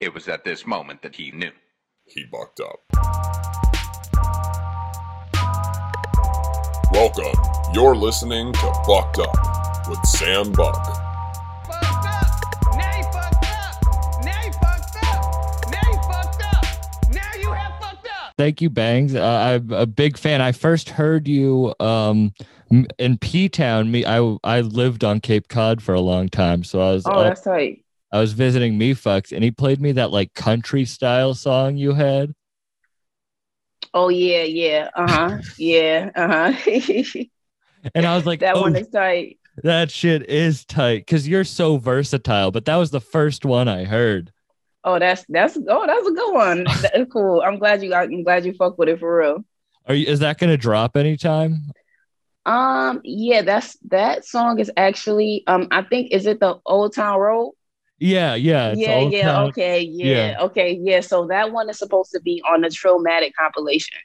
It was at this moment that he knew. He bucked up. Welcome. You're listening to Bucked Up with Sam Buck. Thank you, Bangs. I'm a big fan. I first heard you in P-town. I lived on Cape Cod for a long time, so I was that's tight. I was visiting Mefux, and he played me that like country style song you had. Oh yeah, And I was like, that one is tight. That shit is tight because you're so versatile. But that was the first one I heard. Oh, that's a good one. That's cool. I'm glad you fuck with it for real. Is that gonna drop anytime? Yeah, that song is actually I think is it the Old Town Road? Yeah. Okay. So that one is supposed to be on the Traumatic compilation.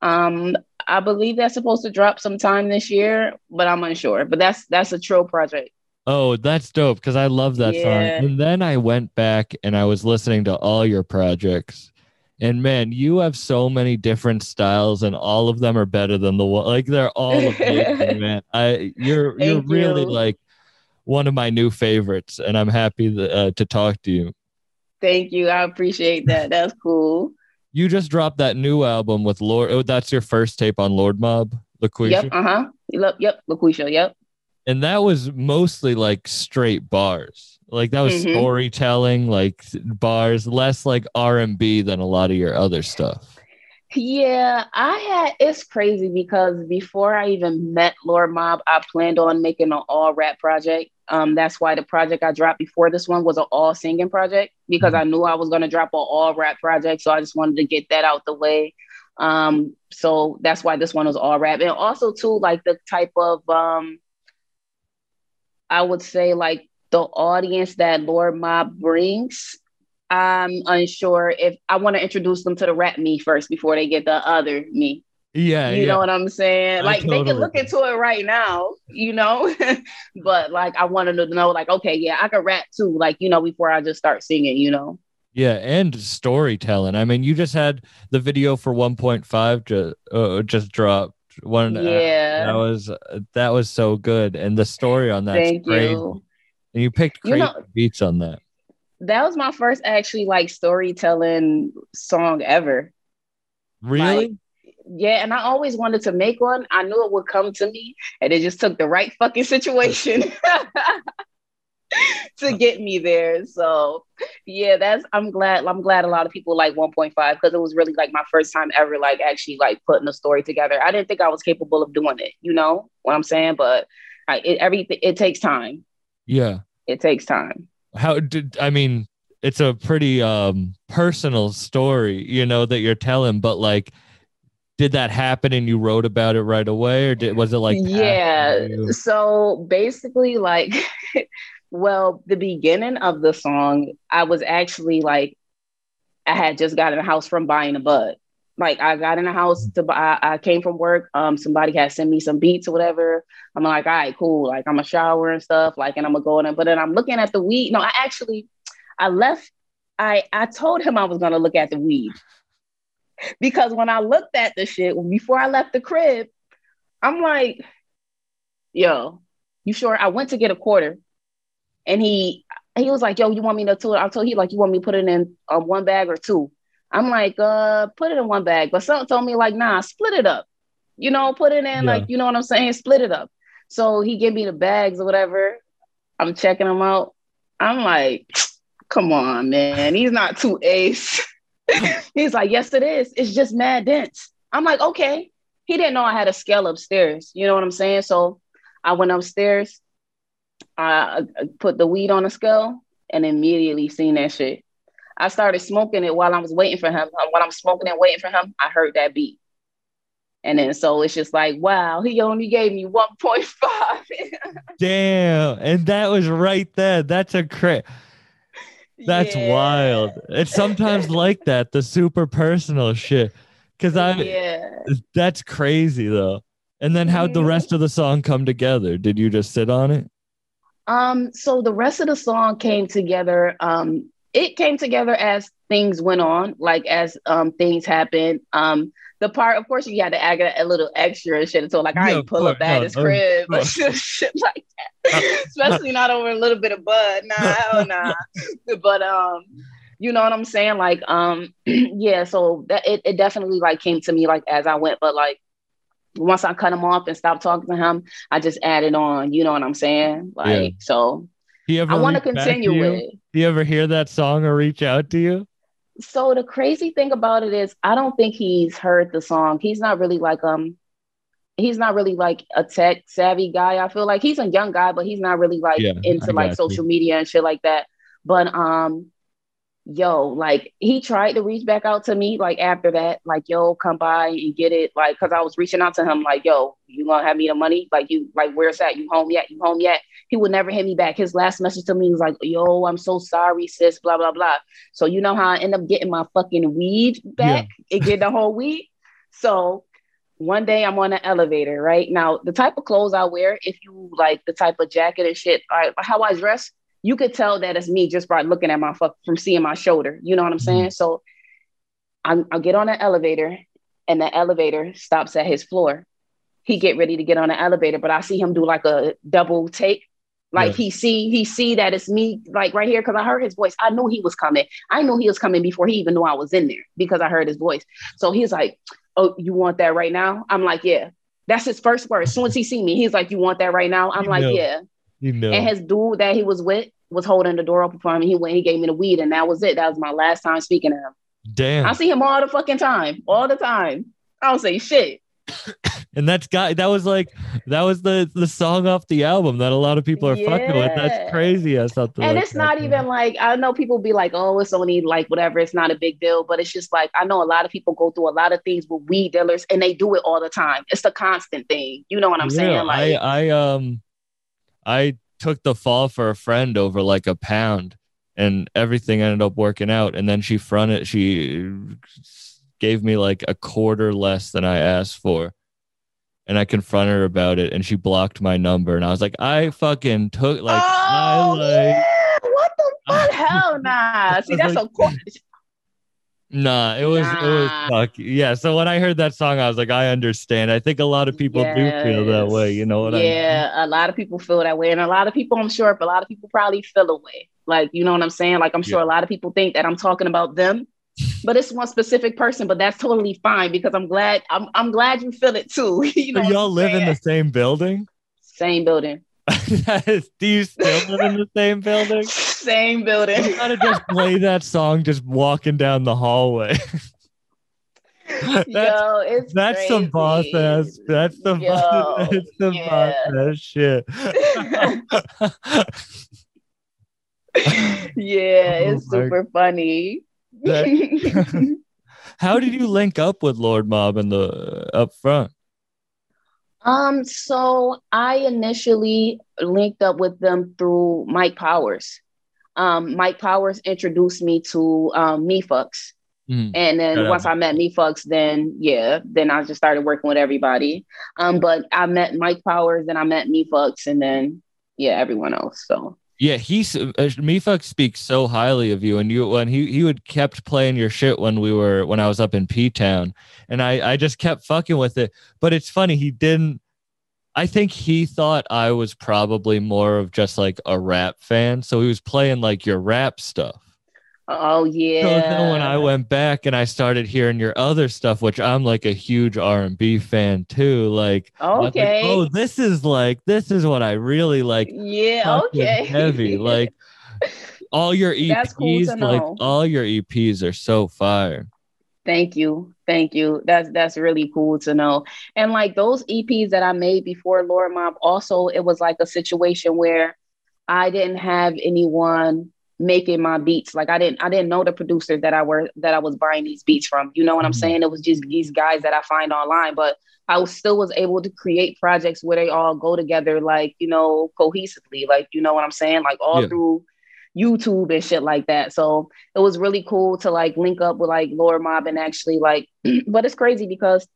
I believe that's supposed to drop sometime this year, but I'm unsure. But that's a Tro project. Oh, that's dope, because I love that song. And then I went back and I was listening to all your projects. And man, you have so many different styles and all of them are better than the one. Like, they're all amazing, man. You're really like one of my new favorites, and I'm happy to talk to you. Thank you. I appreciate that. That's cool. You just dropped that new album with Lord. Oh, that's your first tape on Lord Mobb, Laquisha? Yep, Laquisha, yep. And that was mostly like straight bars. Like that was storytelling, like bars, less like R&B than a lot of your other stuff. Yeah, it's crazy because before I even met Lord Mobb, I planned on making an all rap project. That's why the project I dropped before this one was an all singing project, because I knew I was going to drop an all rap project. So I just wanted to get that out the way. So that's why this one was all rap. And also too, like the type of, I would say like the audience that Lord Mobb brings, I'm unsure if I want to introduce them to the rap me first before they get the other me. Yeah. You know what I'm saying? Like they can look into it right now, you know, but like, I wanted to know like, okay, yeah, I can rap too. Like, you know, before I just start singing, you know? Yeah. And storytelling. I mean, you just had the video for 1.5 just dropped. That was so good, and the story on that's crazy. And you picked crazy beats on that. That was my first actually like storytelling song ever. Really? And I always wanted to make one. I knew it would come to me, and it just took the right fucking situation to get me there. So yeah, I'm glad a lot of people like 1.5, because it was really like my first time ever like actually like putting a story together. I didn't think I was capable of doing it, you know what I'm saying? But it takes time. Yeah, it takes time. It's a pretty personal story, you know, that you're telling, but like, did that happen and you wrote about it right away, or was it like so basically like well, the beginning of the song, I was actually like, I had just gotten a house from buying a bud. Like I got in a house to buy, I came from work. Somebody had sent me some beats or whatever. I'm like, all right, cool. Like I'm a shower and stuff. Like, and I'm gonna go in. But then I'm looking at the weed. No, I left. I told him I was gonna look at the weed, because when I looked at the shit before I left the crib, I'm like, yo, you sure? I went to get a quarter. And he was like, yo, you want me to do it? I told him like, you want me to put it in one bag or two? I'm like, put it in one bag. But someone told me like, nah, split it up. You know, put it in like, you know what I'm saying? Split it up. So he gave me the bags or whatever. I'm checking them out. I'm like, come on, man. He's not too ace. He's like, yes, it is. It's just mad dense. I'm like, okay. He didn't know I had a scale upstairs. You know what I'm saying? So I went upstairs. I put the weed on a scale and immediately seen that shit. I started smoking it while I was waiting for him. While I'm smoking and waiting for him, I heard that beat. And then so it's just like, wow, he only gave me 1.5. Damn. And that was right there. That's wild. It's sometimes like that, the super personal shit. Because that's crazy though. And then how'd the rest of the song come together? Did you just sit on it? So the rest of the song came together it came together as things went on, like as things happened. The part, of course, you had to add a little extra and shit. So, like, I ain't pull up at his crib, but shit like that. Especially not over a little bit of bud. Nah, hell nah. But you know what I'm saying? Like, yeah. So that it definitely like came to me like as I went, but like once I cut him off and stopped talking to him, I just added on. You know what I'm saying? Like, yeah. So. I want to continue with it. Do you ever hear that song or reach out to you? So the crazy thing about it is I don't think he's heard the song. He's not really like a tech savvy guy. I feel like he's a young guy, but he's not really like into like social media and shit like that. But yo, like he tried to reach back out to me like after that, like, yo, come by and get it. Like, cause I was reaching out to him, like, yo, you gonna have me the money? Like, you like where's that? You home yet? You home yet? He would never hit me back. His last message to me was like, yo, I'm so sorry, sis, blah, blah, blah. So you know how I end up getting my fucking weed back and get the whole weed. So one day I'm on an elevator, right? Now, the type of clothes I wear, if you like the type of jacket and shit, how I dress, you could tell that it's me just by looking at my from seeing my shoulder. You know what I'm saying? So I get on an elevator and the elevator stops at his floor. He get ready to get on the elevator, but I see him do like a double take. Like he see that it's me like right here. Cause I heard his voice. I knew he was coming. I knew he was coming before he even knew I was in there because I heard his voice. So he's like, oh, you want that right now? I'm like, yeah, that's his first word. As soon as he see me, he's like, you want that right now? I'm like, yeah. You know. And his dude that he was with was holding the door open for him. He went, he gave me the weed, and that was it. That was my last time speaking to him. Damn. I see him all the fucking time. All the time. I don't say shit. And that was the song off the album that a lot of people are fucking with. That's crazy. Or something. And like it's not even like, I know people be like, oh, it's only like whatever. It's not a big deal. But it's just like, I know a lot of people go through a lot of things with weed dealers and they do it all the time. It's the constant thing. You know what I'm saying? Like I took the fall for a friend over like a pound and everything ended up working out. And then she gave me like a quarter less than I asked for. And I confronted her about it and she blocked my number. And I was like, I fucking took like, what the fuck? Hell nah. See, that's like, a quarter. It was fucky. Yeah. So when I heard that song, I was like, I understand. I think a lot of people do feel that way. You know what I mean? Yeah, a lot of people feel that way. And a lot of people, I'm sure, but a lot of people probably feel a way. Like, you know what I'm saying? Like, I'm sure a lot of people think that I'm talking about them, but it's one specific person, but that's totally fine because I'm glad you feel it too. You know, so y'all live in the same building? Same building. Do you still live in the same building? Same building. You gotta just play that song just walking down the hallway. That's crazy. Some boss ass. That's the boss ass shit. It's super funny. How did you link up with Lord Mobb in the up front? So I initially linked up with them through Mike Powers. Mike Powers introduced me to Mefux. And then once I met Mefux, then I just started working with everybody. But I met Mike Powers, then I met Mefux, and then everyone else. So yeah, Mefux speaks so highly of you, and he would kept playing your shit when I was up in P-town, and I just kept fucking with it. But it's funny, I think he thought I was probably more of just like a rap fan, so he was playing like your rap stuff. Oh yeah. So then when I went back and I started hearing your other stuff, which I'm like a huge R&B fan too, like okay, like, oh, this is what I really like. Yeah, okay. Heavy, like all your EPs, cool, like all your EPs are so fire. Thank you. That's really cool to know. And like those EPs that I made before Lord Mobb, also it was like a situation where I didn't have anyone making my beats. Like I didn't know the producers that I was buying these beats from. You know what I'm saying? It was just these guys that I find online, but I still was able to create projects where they all go together, like, you know, cohesively, like, you know what I'm saying? Like all through YouTube and shit like that. So it was really cool to like link up with like Lord Mobb and actually like, but it's crazy because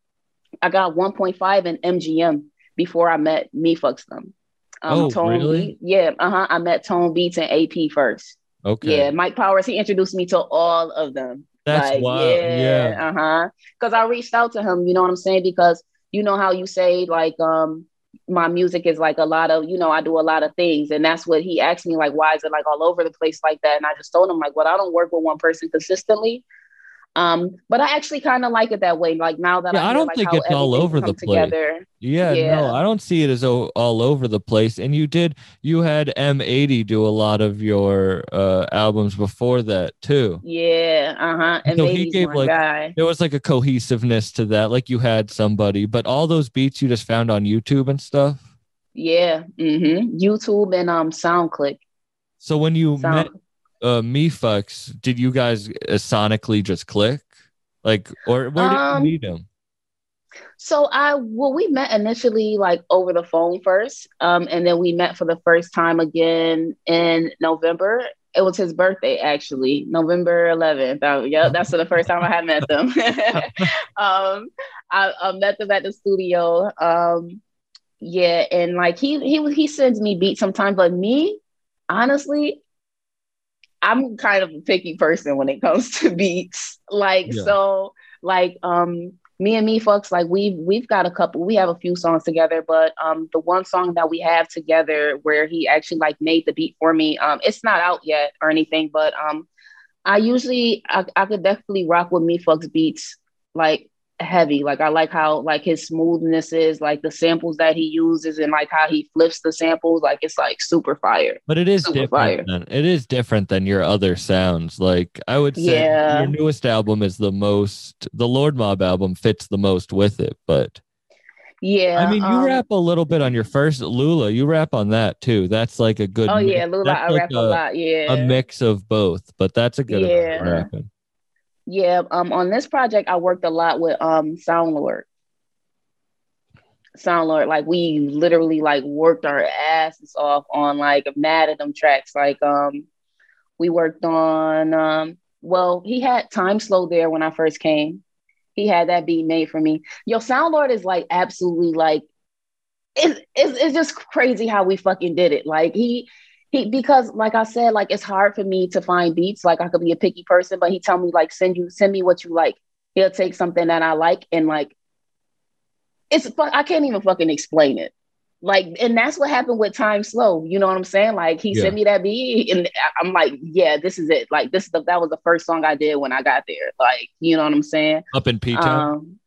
I got 1.5 and MGM before I met Mefux them. Tone Beatz. I met Tone Beatz and AP first. Okay. Yeah, Mike Powers, he introduced me to all of them. That's like, wild. Yeah. Uh-huh. Because I reached out to him, you know what I'm saying? Because you know how you say, like, my music is like a lot of, you know, I do a lot of things. And that's what he asked me, like, why is it like all over the place like that? And I just told him, like, well, I don't work with one person consistently. But I actually kind of like it that way. Like now that I don't think it's all over the place. Yeah, no, I don't see it as all over the place. And you had M80 do a lot of your albums before that too. Yeah, uh-huh. And so he gave like, guy. There was like a cohesiveness to that. Like you had somebody, but all those beats you just found on YouTube and stuff. Yeah, mm-hmm. YouTube and SoundClick. So when you met Mefux, did you guys sonically just click, like, or where did you meet him? So we met initially like over the phone first, and then we met for the first time again in November. It was his birthday, actually, November 11th. Yeah, that's the first time I had met them. I met them at the studio. Yeah, and like he sends me beats sometimes, but me, honestly, I'm kind of a picky person when it comes to beats. Like, yeah. So like, me and Mefux, like we've got a few songs together, but the one song that we have together where he actually like made the beat for me, it's not out yet or anything, but I could definitely rock with Mefux beats, like heavy. Like I like how like his smoothness is, like the samples that he uses and like how he flips the samples, like it's like super fire. But it is different than your other sounds. Like I would say your newest album is the Lord Mobb album fits the most with it. But yeah, I mean, you rap a little bit on your first Lula. You rap on that too. That's like a good mix. Lula, that's I rap a lot. Yeah, a mix of both, but that's a good amount of rapping. Yeah, on this project, I worked a lot with Soundlord. Soundlord, like we literally like worked our asses off on like mad at them tracks. Like we worked on, well, he had Time Slow there when I first came. He had that beat made for me. Yo, Soundlord is like absolutely like, it's just crazy how we fucking did it. Like because like I said, like it's hard for me to find beats. Like I could be a picky person, but he tell me like send me what you like. He'll take something that I like and like I can't even fucking explain it. Like, and that's what happened with Time Slow. You know what I'm saying? Like he sent me that beat and I'm like, yeah, this is it. Like that was the first song I did when I got there. Like, you know what I'm saying? Up in P-town.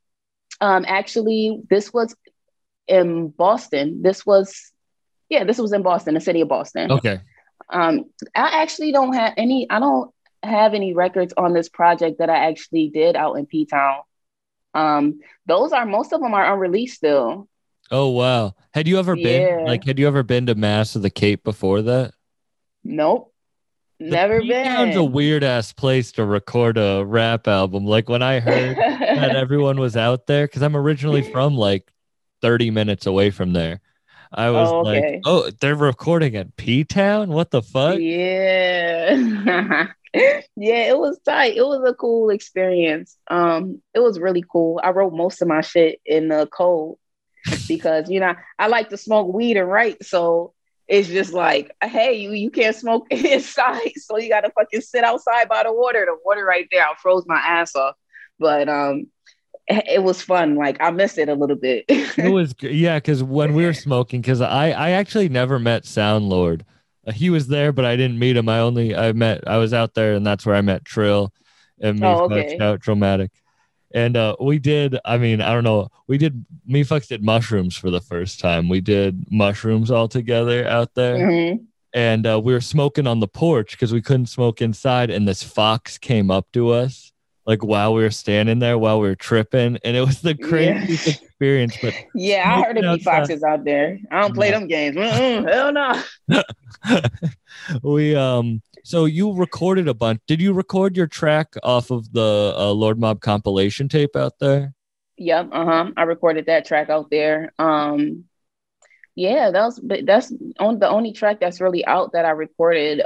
Actually, this was in Boston. This was in Boston, the city of Boston. Okay. I actually don't have any. I don't have any records on this project that I actually did out in P-Town. Most of them are unreleased still. Oh wow! Had you ever been to Mass of the Cape before that? Nope. Never been. P-Town's a weird ass place to record a rap album. Like when I heard that everyone was out there, because I'm originally from like 30 minutes away from there. I was like, oh, they're recording at P-Town? What the fuck? Yeah. Yeah, it was tight. It was a cool experience. It was really cool. I wrote most of my shit in the cold because, you know, I like to smoke weed and write. So it's just like, hey, you can't smoke inside. So you got to fucking sit outside by the water. The water right there. I froze my ass off. But, it was fun. Like I missed it a little bit. It was, yeah. Cause when we were smoking, cause I actually never met Soundlord. He was there, but I didn't meet him. I was out there and that's where I met Trill and Mefux out Traumatic. And Mefux did mushrooms for the first time. We did mushrooms all together out there. Mm-hmm. And we were smoking on the porch cause we couldn't smoke inside. And this fox came up to us. Like while we were standing there, while we were tripping, and it was the craziest experience. But I heard of foxes out there. I don't play them games. Hell no. So you recorded a bunch. Did you record your track off of the Lord Mobb compilation tape out there? Yep. I recorded that track out there. That's on the only track that's really out that I recorded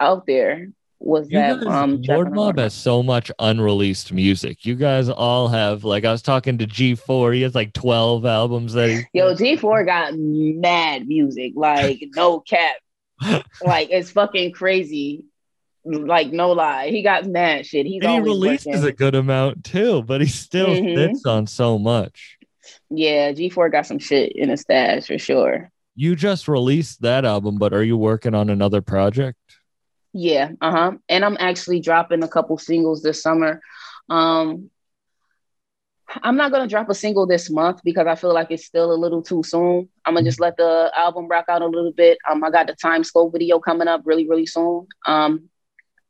out there. Was you that guys, Lord Mobb has so much unreleased music. You guys all have, like, I was talking to G4. He has like 12 albums that G4 got mad music, like no cap. Like, it's fucking crazy. Like, no lie, he got mad shit. He's and he releases working a good amount too, but he still sits on so much. Yeah, G4 got some shit in his stash for sure. You just released that album, but are you working on another project? Yeah, and I'm actually dropping a couple singles this summer. I'm not gonna drop a single this month because I feel like it's still a little too soon. I'm gonna just let the album rock out a little bit. I got the Time Slow video coming up really, really soon.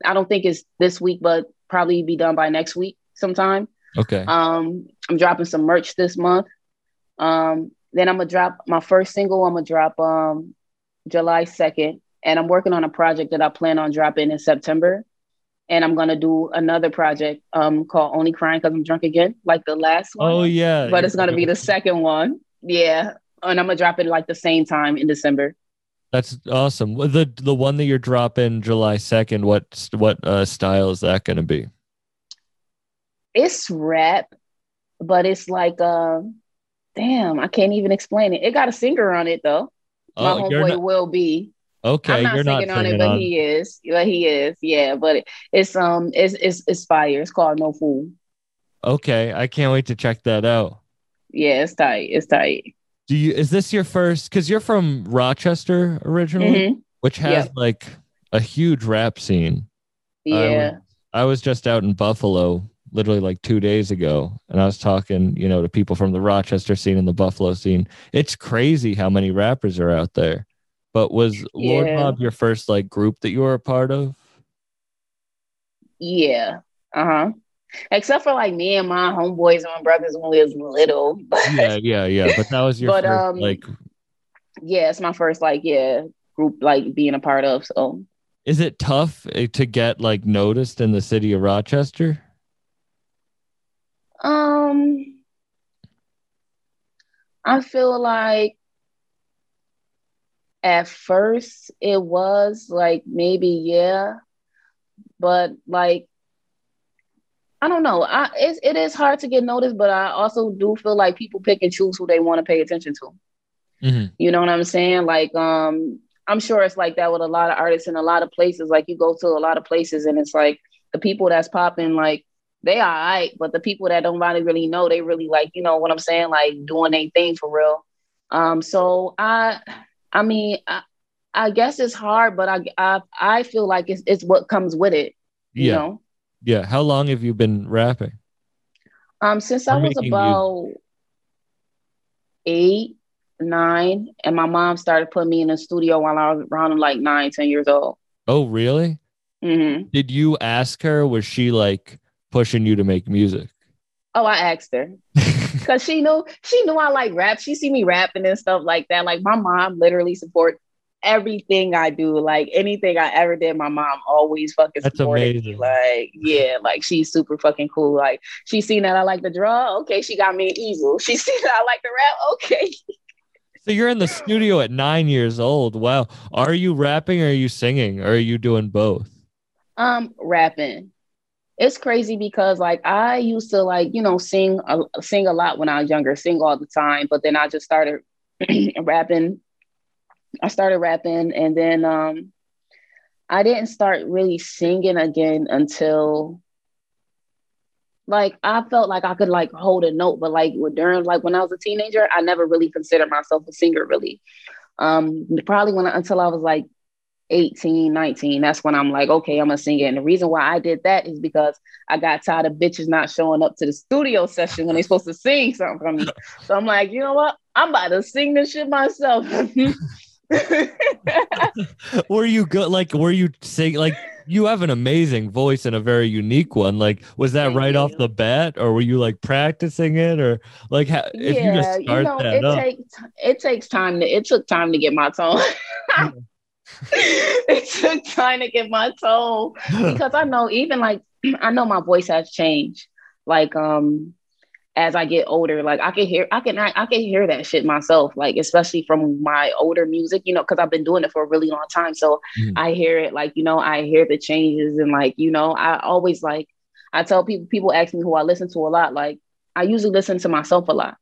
I don't think it's this week, but probably be done by next week sometime. Okay. I'm dropping some merch this month. Then I'm gonna drop my first single. I'm gonna drop July 2nd, and I'm working on a project that I plan on dropping in September. And I'm gonna do another project called Only Crying Cause I'm Drunk Again, like the last one. Oh yeah. But it's gonna be the second one. Yeah, and I'm gonna drop it like the same time in December. That's awesome. The one that you're dropping July 2nd, what style is that gonna be? It's rap, but it's like, damn, I can't even explain it. It got a singer on it though. My homeboy Will B. Okay, I'm not singing on it, but he is. But he is, yeah. But it's fire. It's called No Fool. Okay, I can't wait to check that out. Yeah, it's tight. It's tight. Is this your first? Because you're from Rochester originally, which has like a huge rap scene. Yeah, I was just out in Buffalo literally like 2 days ago, and I was talking, to people from the Rochester scene and the Buffalo scene. It's crazy how many rappers are out there. But was Lord Mobb your first like group that you were a part of? Yeah. Except for like me and my homeboys and my brothers when we was little. But but that was your first like. Yeah, it's my first group like being a part of. So is it tough to get like noticed in the city of Rochester? I feel like at first it was like but like I don't know. It is hard to get noticed, but I also do feel like people pick and choose who they want to pay attention to. You know what I'm saying? Like I'm sure it's like that with a lot of artists in a lot of places. Like you go to a lot of places and it's like the people that's popping, like they all right, but the people that don't really know, they really like, you know what I'm saying? Like doing their thing for real. So I mean, I guess it's hard, but I feel like it's what comes with it, you know? Yeah. How long have you been rapping? Since I was about 8, 9, and my mom started putting me in the studio while I was around like 9, 10 years old. Oh, really? Did you ask her? Was she like pushing you to make music? Oh, I asked her. Because she knew I like rap. She see me rapping and stuff like that. Like, my mom literally supports everything I do. Like, anything I ever did, my mom always fucking supported me. Like, yeah, like, she's super fucking cool. Like, she seen that I like to draw. Okay, she got me an easel. She seen that I like to rap. Okay. So you're in the studio at 9 years old. Wow. Are you rapping or are you singing? Or are you doing both? Rapping. It's crazy because like I used to sing a lot when I was younger, sing all the time. But then I just started rapping. I started rapping, and then I didn't start really singing again until like I felt like I could like hold a note. But like during like when I was a teenager, I never really considered myself a singer really. Probably until I was like 18, 19, that's when I'm like, okay, I'm a singer. And the reason why I did that is because I got tired of bitches not showing up to the studio session when they're supposed to sing something from me. So I'm like, you know what? I'm about to sing this shit myself. Were you good? Like, were you sing? Like, you have an amazing voice and a very unique one. Like, was that off the bat, or were you like practicing it, or like, it took time to get my tone. It took time to get my tone because I know my voice has changed. Like as I get older, like I can hear that shit myself. Like especially from my older music, because I've been doing it for a really long time. So I hear it. Like I hear the changes and like I always like I tell people ask me who I listen to a lot. Like I usually listen to myself a lot,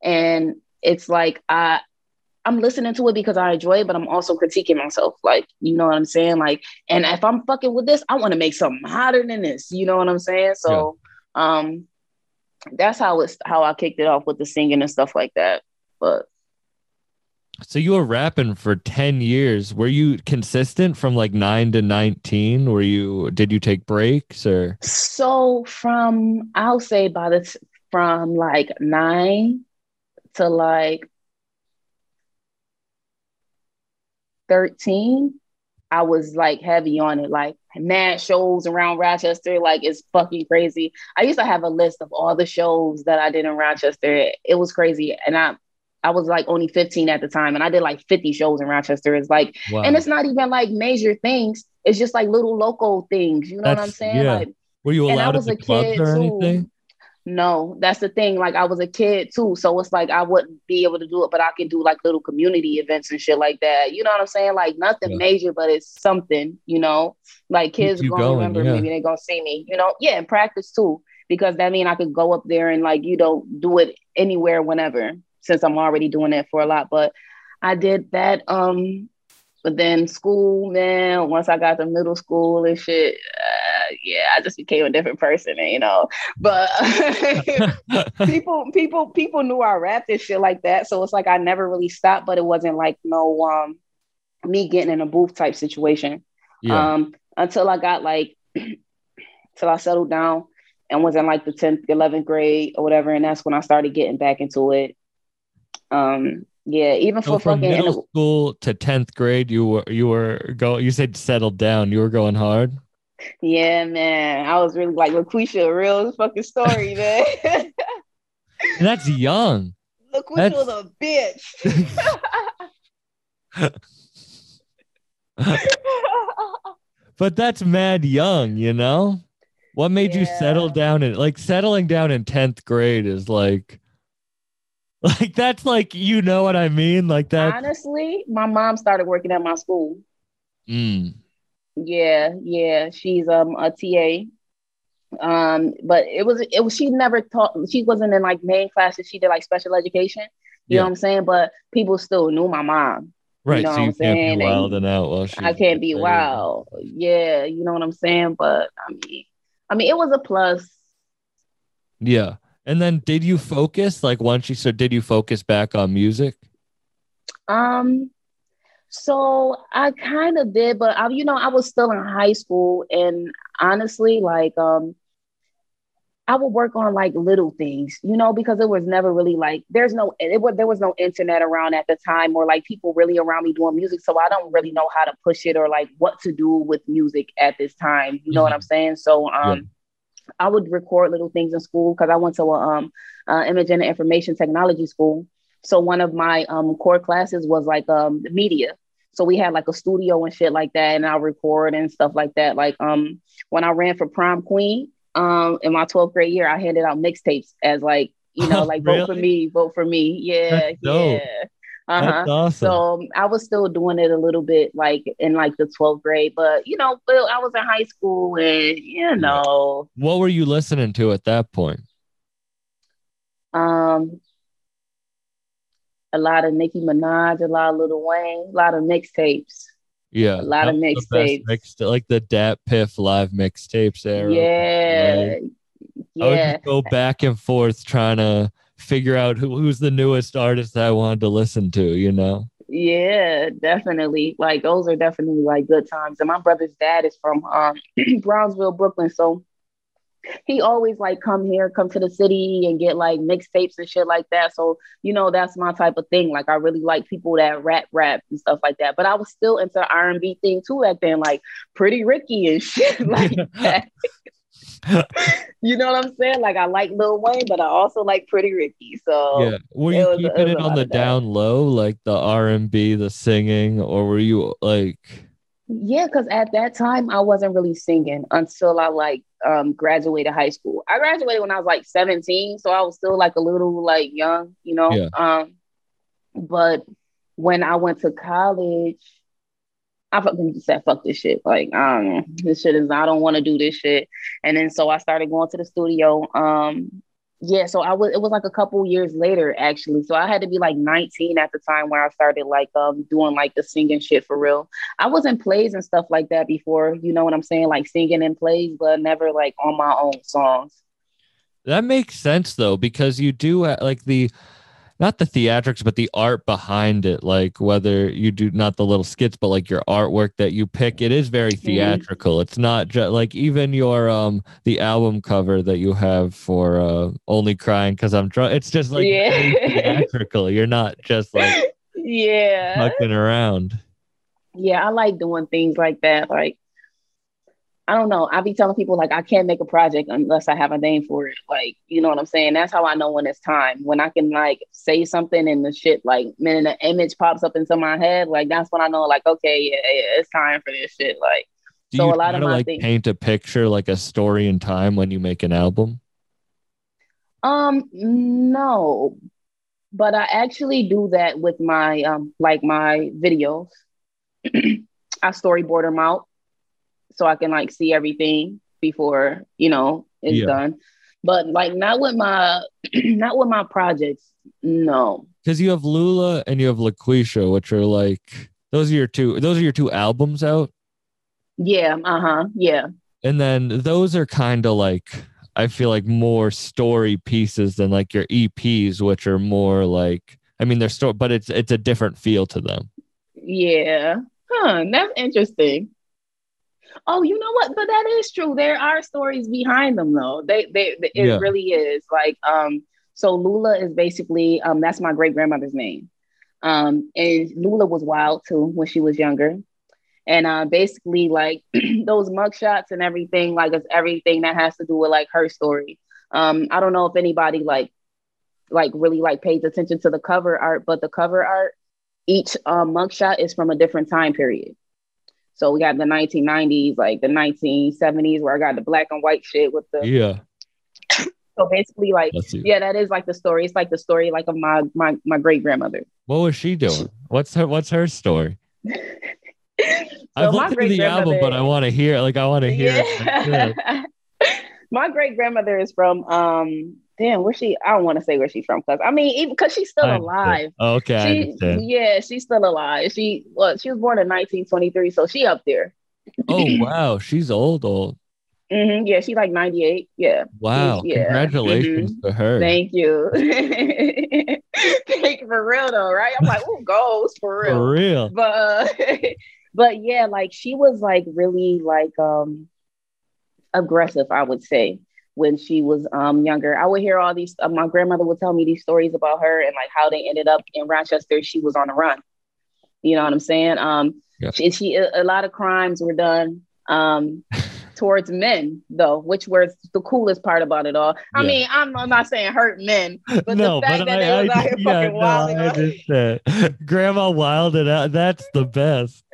and it's like I. I'm listening to it because I enjoy it, but I'm also critiquing myself. Like, you know what I'm saying? Like, and if I'm fucking with this, I want to make something hotter than this. You know what I'm saying? So yeah. That's how I kicked it off with the singing and stuff like that. But so you were rapping for 10 years. Were you consistent from like 9 to 19? Did you take breaks or? So I'll say from like 9 to like 13, I was like heavy on it, like mad shows around Rochester. Like, it's fucking crazy. I used to have a list of all the shows that I did in Rochester. It was crazy. And I was like only 15 at the time, and I did like 50 shows in Rochester. It's like, wow. And it's not even like major things. It's just like little local things. You know what I'm saying? Yeah. Like, were you allowed to clubs or anything? Too. No, that's the thing. Like, I was a kid too, so it's like I wouldn't be able to do it, but I can do like little community events and shit like that. You know what I'm saying? Like, nothing major, but it's something. You know, like kids gonna remember me. Maybe they're gonna see me. You know, yeah, and practice too, because that means I could go up there and like, you know, do it anywhere, whenever. Since I'm already doing that for a lot. But I did that. But then school, man, once I got to middle school and shit, I just became a different person, you know. But people knew I rapped and shit like that. So it's like I never really stopped, but it wasn't like no me getting in a booth type situation. Yeah. Until I got like till I settled down and was in like the 10th, 11th grade or whatever, and that's when I started getting back into it. Even so for from fucking middle school to 10th grade, you said settled down, you were going hard. Yeah, man, I was really like Laquisha, a real fucking story, man. That's young. Laquisha was a bitch. But that's mad young, you know? What made you settle down? And like settling down in 10th grade is like that's like, you know what I mean? Like that. Honestly, my mom started working at my school. Mm. Yeah. She's a TA. But it was she never taught. She wasn't in like main classes. She did like special education. You know what I'm saying? But people still knew my mom. Right. You know so what I'm saying? Can't be wild and out. While I can't be wild. Yeah, you know what I'm saying. But I mean, it was a plus. Yeah. And then did you focus, like once you said, did you focus back on music? So I kind of did, but I was still in high school, and honestly, like, I would work on like little things, you know, because it was never really like, there was no internet around at the time, or like people really around me doing music. So I don't really know how to push it or like what to do with music at this time. You know what I'm saying? So, I would record little things in school because I went to a image and information technology school. So one of my core classes was like media. So we had like a studio and shit like that, and I'll record and stuff like that. Like when I ran for prom queen in my 12th grade year, I handed out mixtapes as like, you know, like really? vote for me. Yeah, yeah. That's awesome. So I was still doing it a little bit like in like the 12th grade, but you know, I was in high school, and you know. What were you listening to at that point? A lot of Nicki Minaj, a lot of Lil Wayne, a lot of mixtapes. Yeah. A lot of mixtapes. Like the Dat Piff live mixtapes era. Yeah. Right? Yeah. I would just go back and forth trying to figure out who's the newest artist I wanted to listen to, you know? Yeah, definitely. Like, those are definitely like good times. And my brother's dad is from Brownsville, Brooklyn. So he always like come to the city and get like mixtapes and shit like that. So, you know, that's my type of thing. Like, I really like people that rap and stuff like that. But I was still into R&B thing too back then, like Pretty Ricky and shit like that. You know what I'm saying? Like, I like Lil Wayne, but I also like Pretty Ricky. So yeah. Were you keeping it on the down low, like the R&B, the singing, or were you like... Yeah, because at that time, I wasn't really singing until I like graduated high school. I graduated when I was like 17, so I was still like a little like young, you know? Yeah. But when I went to college, I fucking just said, fuck this shit. Like, I don't want to do this shit. And then so I started going to the studio Yeah, so it was like a couple years later, actually. So I had to be like 19 at the time where I started like doing like the singing shit for real. I was in plays and stuff like that before, you know what I'm saying? Like singing in plays, but never like on my own songs. That makes sense though, because you do like the, not the theatrics, but the art behind it. Like whether you do not the little skits, but like your artwork that you pick, it is very theatrical. Mm-hmm. It's not just like even your, the album cover that you have for Only Crying Cause I'm Drunk. It's just like theatrical. You're not just like fucking around. Yeah. I like doing things like that. Like, I don't know. I be telling people like I can't make a project unless I have a name for it. Like, you know what I'm saying? That's how I know when it's time. When I can like say something and the shit like, man, the image pops up into my head. Like that's when I know like, okay, yeah, it's time for this shit. Like, so a lot of my like things, paint a picture, like a story in time when you make an album. No, but I actually do that with my like my videos. I storyboard them out. So I can like see everything before, you know, it's done. But like not with my, not with my projects. No. Cause you have Lula and you have Laquisha, which are like, those are your two albums out. Yeah. Uh-huh. Yeah. And then those are kind of like, I feel like more story pieces than like your EPs, which are more like, I mean, they're story, but it's a different feel to them. Yeah. Huh. That's interesting. Oh, you know what? But that is true. There are stories behind them, though. It really is. Like, so Lula is basically, that's my great grandmother's name. And Lula was wild too when she was younger. And basically, like those mugshots and everything, like it's everything that has to do with like her story. I don't know if anybody like really like paid attention to the cover art, but the cover art, each mugshot is from a different time period. So we got the 1990s, like the 1970s, where I got the black and white shit with the So basically, like that is like the story. It's like the story, like of my great grandmother. What was she doing? What's her story? So I've looked at the album, but I want to hear. Like I want to hear. Yeah. It. My great grandmother is from. Damn, where she? I don't want to say where she's from, cause I mean, even cause she's still alive. Okay, she's still alive. She was born in 1923, so she up there. Oh wow, she's old. Mm-hmm. Yeah, she's like 98. Yeah. Wow. Yeah. Congratulations to her. Thank you. Thank you for real though, right? I'm like, ooh, goals for real. For real. But yeah, like she was like really like aggressive, I would say. When she was younger, I would hear all these, my grandmother would tell me these stories about her and like how they ended up in Rochester. She was on the run. You know what I'm saying? A lot of crimes were done towards men though, which was the coolest part about it all. I mean, I'm not saying hurt men, but the fact that they was out here fucking wilding out. Grandma wilded out. That's the best.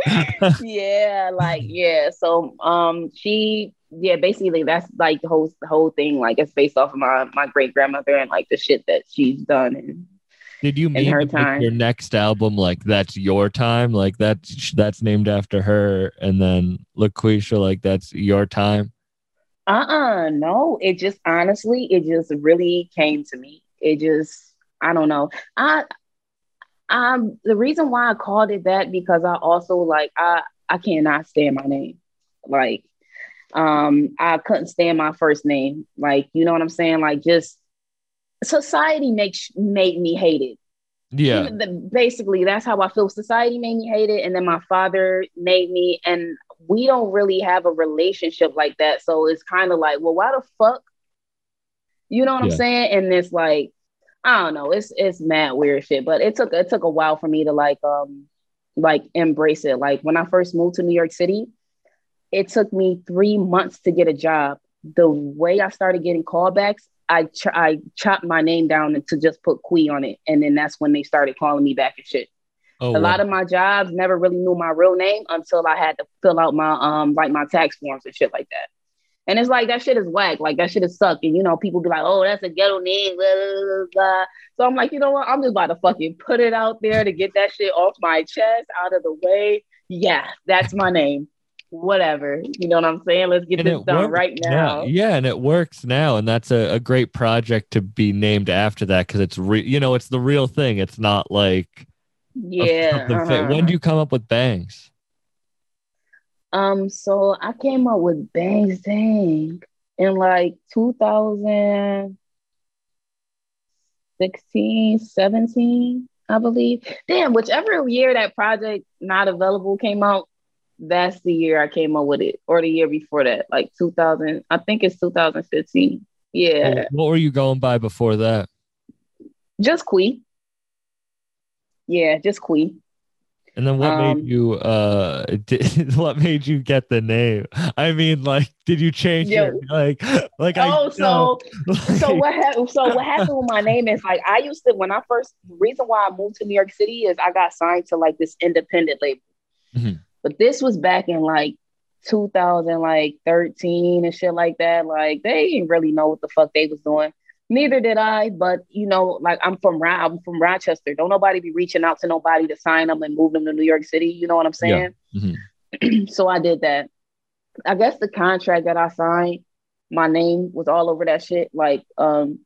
So she... Yeah, basically that's like the whole thing. Like it's based off of my great grandmother and like the shit that she's done. And did you mean your next album like that's your time? Like that's named after her, and then Laquisha like that's your time? No. It just honestly, it just really came to me. It just I don't know. The reason why I called it that because I also like I cannot stand my name like. I couldn't stand my first name. Like, you know what I'm saying? Like just society made me hate it. Yeah. Basically that's how I feel. Society made me hate it. And then my father made me, and we don't really have a relationship like that. So it's kind of like, well, why the fuck? You know what I'm saying? And it's like, I don't know. It's mad weird shit, but it took a while for me to like embrace it. Like when I first moved to New York City, it took me 3 months to get a job. The way I started getting callbacks, I chopped my name down to just put Kwee on it. And then that's when they started calling me back and shit. Oh, a lot of my jobs never really knew my real name until I had to fill out my like my tax forms and shit like that. And it's like, that shit is whack. Like that shit is suck. And you know, people be like, oh, that's a ghetto name. Blah, blah, blah. So I'm like, you know what? I'm just about to fucking put it out there to get that shit off my chest, out of the way. Yeah, that's my name. whatever, you know what I'm saying? Let's get this done right now. Yeah, and it works now. And that's a great project to be named after that, because it's it's the real thing. It's not like When do you come up with Bangs? So I came up with Bangs Dang in like 2016, 17, I believe. Damn, whichever year that project Not Available came out, that's the year I came up with it, or the year before that, like 2000. I think it's 2015. Yeah. What were you going by before that? Just Kwee. Yeah, just Kwee. And then what made you get the name? I mean, like, did you change it? What happened with my name is, like, I used to, when I first, the reason why I moved to New York City is I got signed to like this independent label. Mm-hmm. But this was back in like 2013 and shit like that. Like, they didn't really know what the fuck they was doing. Neither did I, but I'm from Rochester. Don't nobody be reaching out to nobody to sign them and move them to New York City. You know what I'm saying? Yeah. Mm-hmm. So I did that. I guess the contract that I signed, my name was all over that shit. Like the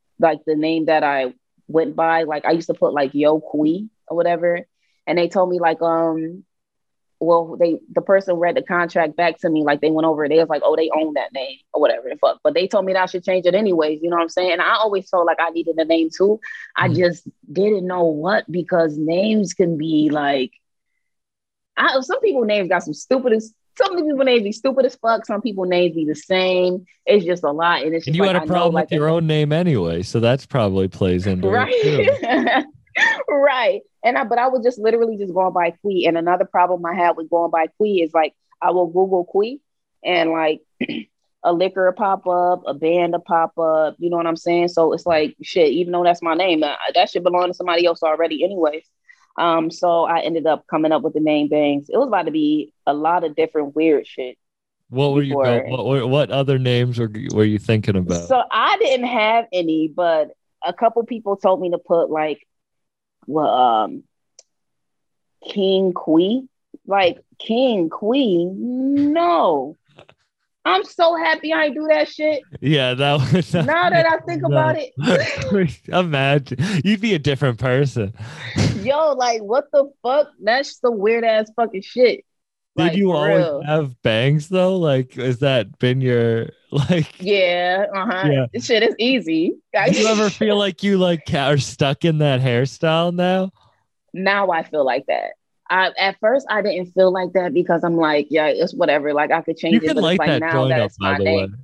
name that I went by, like I used to put like Yo Kwee or whatever, and they told me like the person read the contract back to me, like they went over it. They was like, oh, they own that name or whatever the fuck. But they told me that I should change it anyways. You know what I'm saying? And I always felt like I needed a name too. I just didn't know what, because names can be like, some people names got some people names be stupid as fuck. Some people names be the same. It's just a lot. And it's just, and you like, had a problem with your own name anyway. So that's probably plays into it too. Right. But I was just literally just going by Kwee. And another problem I had with going by Kwee is like, I will Google Kwee and like a liquor will pop up, a band will pop up. You know what I'm saying? So it's like, shit, even though that's my name, that should belong to somebody else already anyways. So I ended up coming up with the name Bangs. It was about to be a lot of different weird shit. What other names were you thinking about? So I didn't have any, but a couple people told me to put like, King Kwee, like King Kwee. No, I'm so happy I ain't do that shit. Yeah, now that I think about it, imagine you'd be a different person. Yo, like what the fuck? That's the weird ass fucking shit. Did you always have bangs though? Like, has that been your like? Yeah, yeah. Shit is easy. Do you ever feel like you like are stuck in that hairstyle now? Now I feel like that. At first I didn't feel like that because I'm like, yeah, it's whatever. Like I could change it. But like that now that it's my name.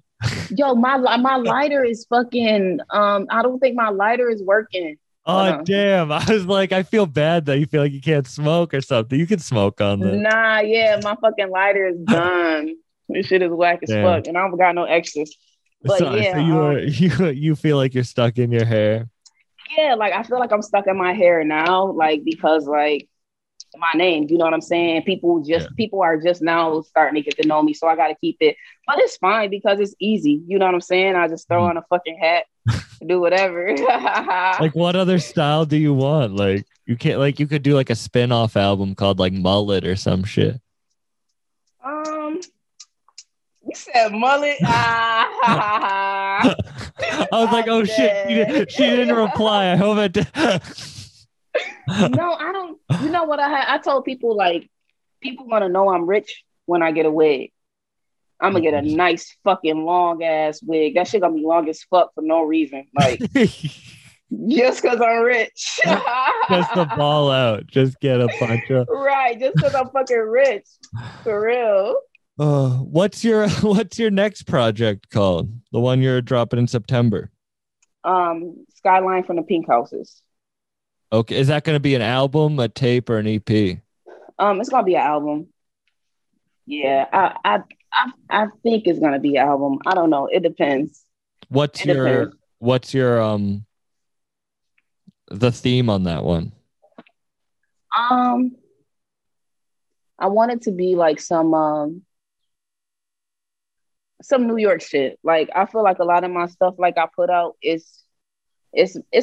Yo, my lighter is fucking. I don't think my lighter is working. Oh, damn. I was like, I feel bad that you feel like you can't smoke or something. You can smoke on this. Nah, yeah, my fucking lighter is done. This shit is whack as fuck, and I don't got no extras. But you feel like you're stuck in your hair? Yeah, like I feel like I'm stuck in my hair now, like because like my name, you know what I'm saying? People are just now starting to get to know me, so I got to keep it. But it's fine because it's easy, you know what I'm saying? I just throw on a fucking hat. Do whatever. Like, what other style do you want? Like, you can't. Like, you could do like a spin-off album called like Mullet or some shit. You said mullet. I was like, oh shit, she didn't reply. I hope I did. No, I don't. You know what I had? I told people like, people want to know I'm rich when I get a wig. I'm gonna get a nice fucking long ass wig. That shit gonna be long as fuck for no reason. Like, just cause I'm rich. Just to ball out. Just get a bunch of. Right. Just cause I'm fucking rich. For real. What's your next project called? The one you're dropping in September? Skyline from the Pink Houses. Okay. Is that gonna be an album, a tape, or an EP? It's gonna be an album. Yeah. I think it's gonna be an album. I don't know. It depends. What's your the theme on that one? I want it to be like some New York shit. Like I feel like a lot of my stuff like I put out is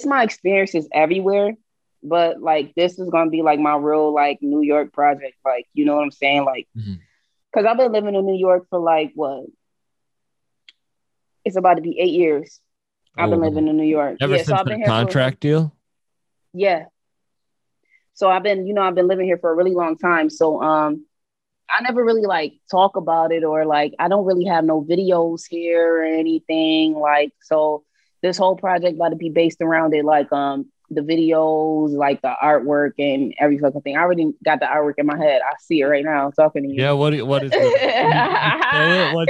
my experiences everywhere, but like this is gonna be like my real like New York project. Like, you know what I'm saying? Like mm-hmm. Because I've been living in New York for like, what? It's about to be 8 years. I've been living in New York. Ever since the contract deal? Yeah. So I've been living here for a really long time. So I never really like talk about it, or like I don't really have no videos here or anything. Like, so this whole project about to be based around it, like the videos, like the artwork and every fucking thing. I already got the artwork in my head. I see it right now. I'm talking to you. Yeah, what is it? What's in there? What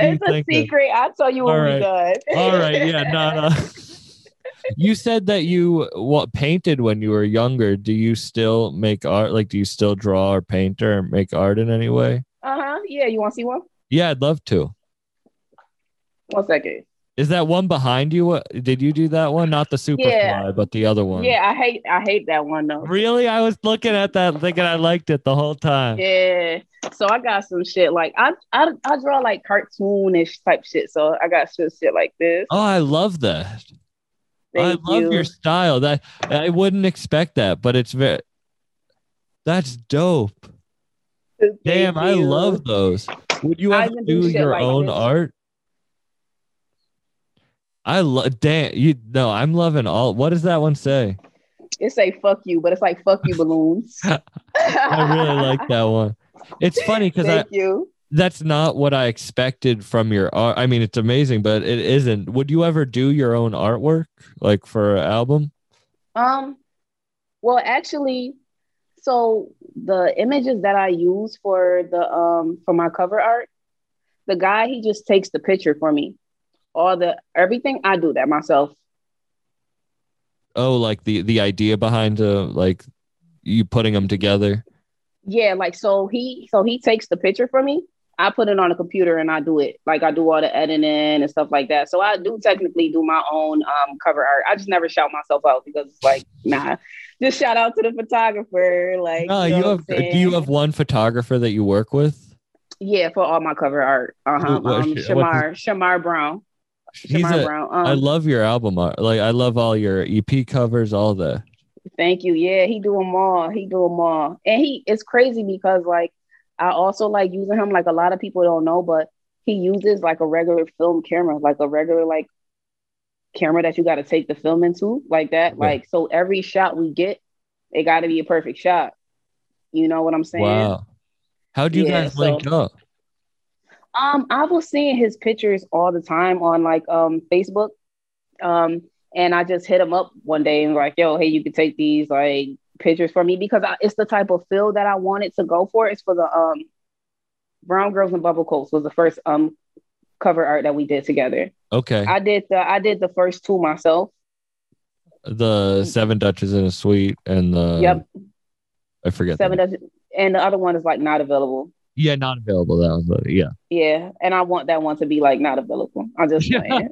do you think? It's a secret. I'll tell you when we're done. All right, yeah, no. You said that you painted when you were younger. Do you still make art? Like, do you still draw or paint or make art in any way? Uh-huh. Yeah, you want to see one? Yeah, I'd love to. 1 second. Is that one behind you? Did you do that one? Not the Superfly, but the other one. Yeah, I hate that one, though. Really? I was looking at that thinking I liked it the whole time. Yeah. So I got some shit. Like, I draw, like, cartoonish type shit. So I got some shit like this. Oh, I love that. Thank you. I love your style. That I wouldn't expect that, but it's very. That's dope. Damn, I love those. Would you ever do your own art? I love. Damn, you know I'm loving all. What does that one say? It say "fuck you," but it's like "fuck you" balloons. I really like that one. It's funny because that's not what I expected from your art. I mean, it's amazing, but it isn't. Would you ever do your own artwork, like for an album? Well, actually, so the images that I use for the for my cover art, the guy, he just takes the picture for me. Everything I do that myself. Oh, like the idea behind like you putting them together. Yeah, like so he takes the picture for me. I put it on a computer and I do it. Like I do all the editing and stuff like that. So I do technically do my own cover art. I just never shout myself out because it's like, nah. Just shout out to the photographer. Like, no, do you have one photographer that you work with? Yeah, for all my cover art. Shamar Brown. Shamar Brown. I love your album art. Like I love all your EP covers, all the. Thank you. Yeah, he do them all. And it's crazy because like I also like using him. Like a lot of people don't know, but he uses like a regular film camera, like a regular like camera that you got to take the film into like that. Yeah. Like so every shot we get, it got to be a perfect shot. You know what I'm saying? Wow. How do you guys link up? I was seeing his pictures all the time on like Facebook. And I just hit him up one day and like, yo, hey, you can take these like pictures for me because it's the type of feel that I wanted to go for. It's for the Brown Girls and Bubble Coats was the first cover art that we did together. Okay. I did the first two myself. The Seven Duchess in a Suite and the I forget Seven Duchess, and the other one is like Not Available. Yeah, Not Available. That was, yeah. Yeah, and I want that one to be like Not Available. I'm just saying.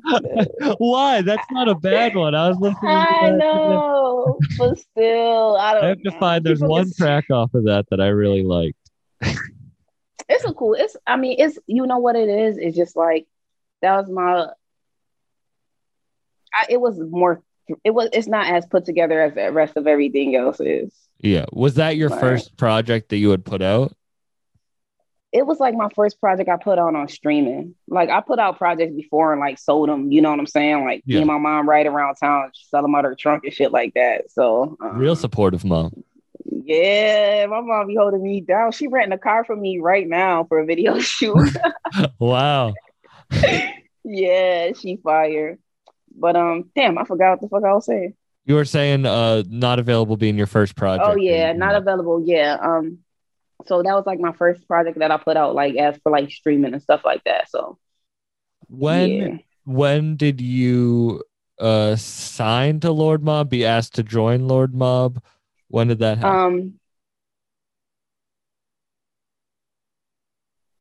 Why? That's not a bad one. I was listening. I know, but still, I don't. I have to find. There's one track off of that I really liked. It's a cool. It's you know what it is. It's just like that was my. It was more. It was. It's not as put together as the rest of everything else is. Yeah, was that your first project that you would put out? It was like my first project I put on streaming. Like I put out projects before and like sold them. You know what I'm saying? Like me and my mom right around town, sell them out her trunk and shit like that. So real supportive mom. Yeah, my mom be holding me down. She renting a car for me right now for a video shoot. Wow. Yeah, she fired. But damn, I forgot what the fuck I was saying. You were saying Not Available being your first project. Oh yeah, Not Available. Yeah. So that was like my first project that I put out, like as for like streaming and stuff like that. So when did you sign to Lord Mobb, be asked to join Lord Mobb? When did that happen?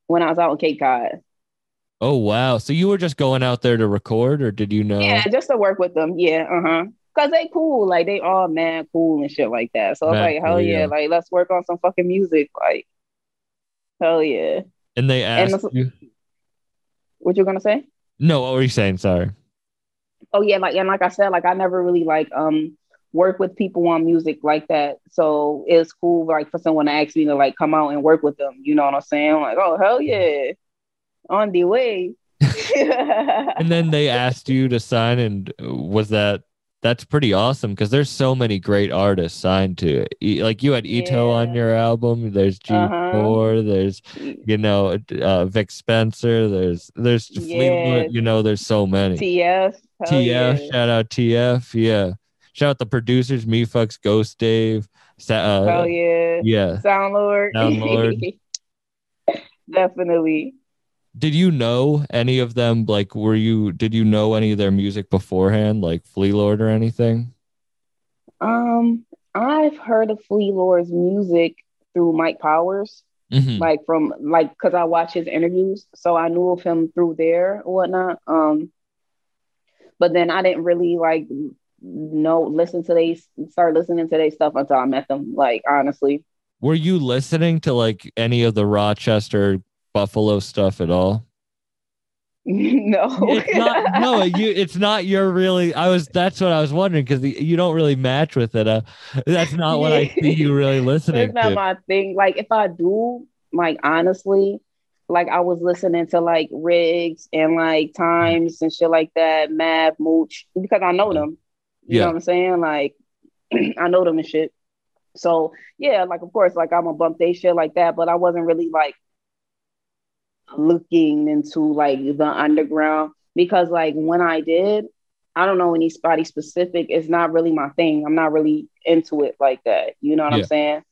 When I was out in Cape Cod. Oh, wow. So you were just going out there to record or did you know? Yeah, just to work with them. Yeah. Uh-huh. Cause they cool, like they all mad cool and shit like that. So I'm like, hell yeah, like let's work on some fucking music, like hell yeah. And they asked you, what you gonna say? No, what were you saying? Sorry. Oh yeah, like I said, like I never really like work with people on music like that. So it's cool, like, for someone to ask me to, like, come out and work with them. You know what I'm saying? I'm like, oh, hell yeah. On the way. And then they asked you to sign, and was that, that's pretty awesome, because there's so many great artists signed to it. Like, you had Ito on your album. There's G4. There's, you know, Vic Spencer. There's Fleetwood. You know, there's so many. TF. Shout out TF. Yeah. Shout out the producers. Mefux, Ghost Dave. Soundlord. Definitely. Did you know any of them? Like, did you know any of their music beforehand, like Flea Lord or anything? I've heard of Flea Lord's music through Mike Powers, because I watch his interviews. So I knew of him through there or whatnot. But then I didn't really start listening to their stuff until I met them. Like, honestly. Were you listening to like any of the Rochester Buffalo stuff at all? No. It's not your really. That's what I was wondering, because you don't really match with it. That's not what I see you really listening to. That's not my thing. Like, if I do, like, honestly, like, I was listening to like Riggs and like Times and shit like that, Mad Mooch, because I know them. You know what I'm saying? Like, I know them and shit. So yeah, like, of course, like, I'm a bump they shit like that, but I wasn't really like looking into like the underground, because like when I did, I don't know anybody specific. It's not really my thing. I'm not really into it like that. You know what I'm saying?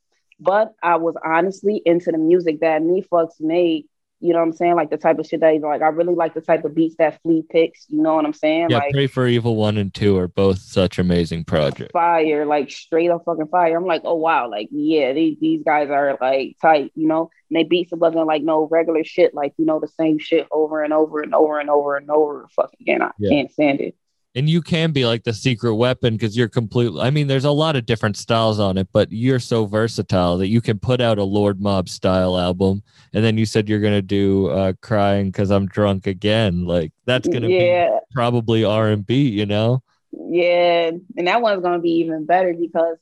But I was honestly into the music that Mefux made. You know what I'm saying? Like the type of shit that he's like, I really like the type of beats that Flea picks. You know what I'm saying? Yeah, like, Pray for Evil 1 and 2 are both such amazing projects. Fire, like straight up fucking fire. I'm like, oh wow, like yeah, these guys are like tight, you know. And they beats wasn't like no regular shit, like, you know, the same shit over and over and over and over and over fucking again. I can't stand it. And you can be like the secret weapon, because you're completely, I mean, there's a lot of different styles on it, but you're so versatile that you can put out a Lord Mobb style album. And then you said you're going to do Crying Cause I'm Drunk Again. Like, that's going to be probably R&B, you know? Yeah. And that one's going to be even better, because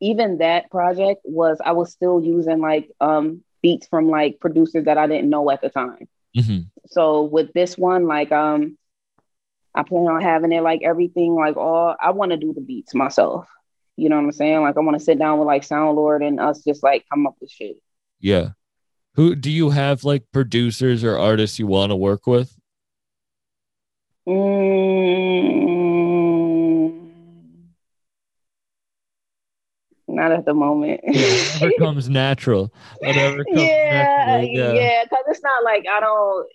even that project I was still using like beats from like producers that I didn't know at the time. Mm-hmm. So with this one, like, I plan on having it like everything, like all, I want to do the beats myself. You know what I'm saying? Like, I want to sit down with like Soundlord and us just like come up with shit. Yeah. Who do you have like producers or artists you want to work with? Not at the moment. Whatever comes natural. Yeah, because it's not like whatever.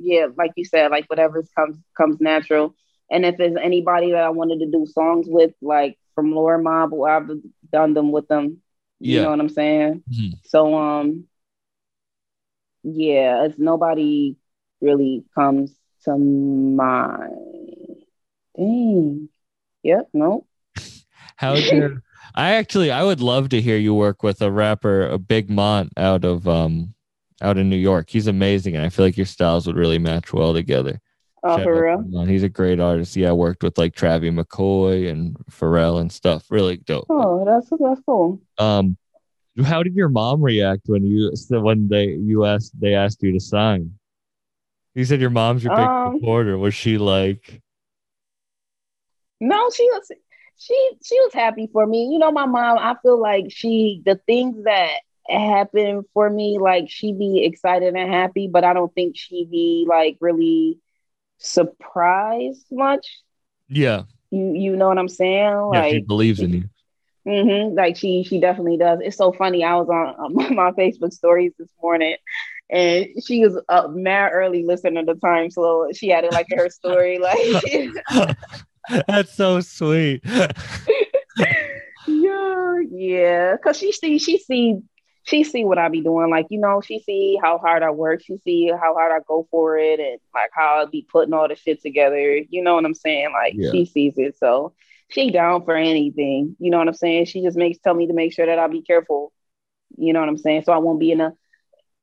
Yeah, like you said, like whatever comes natural. And if there's anybody that I wanted to do songs with, like from Lord Mobb, I've done them with them. You know what I'm saying? Mm-hmm. So, it's nobody really comes to mind. Dang. Yep. Nope. I would love to hear you work with a rapper, a Big Mont out in New York. He's amazing, and I feel like your styles would really match well together. Oh, for real? He's a great artist. Yeah, I worked with like Travie McCoy and Pharrell and stuff. Really dope. Oh, that's cool. How did your mom react when they asked you to sign? You said your mom's your big supporter. Was she like? No, she was. She was happy for me. You know, my mom, I feel like the things that happen for me, like she be excited and happy, but I don't think she be like really surprised much. Yeah. You know what I'm saying? Like, yeah, she believes in you. Mm-hmm. Like she definitely does. It's so funny. I was on my Facebook stories this morning, and she was up mad early listening to Time Slow. She added like her story, like. That's so sweet. yeah. Cause she see what I be doing. Like, you know, she see how hard I work. She see how hard I go for it, and like how I be putting all the shit together. You know what I'm saying? Like she sees it. So she down for anything. You know what I'm saying? She just tell me to make sure that I be careful. You know what I'm saying? So I won't be in a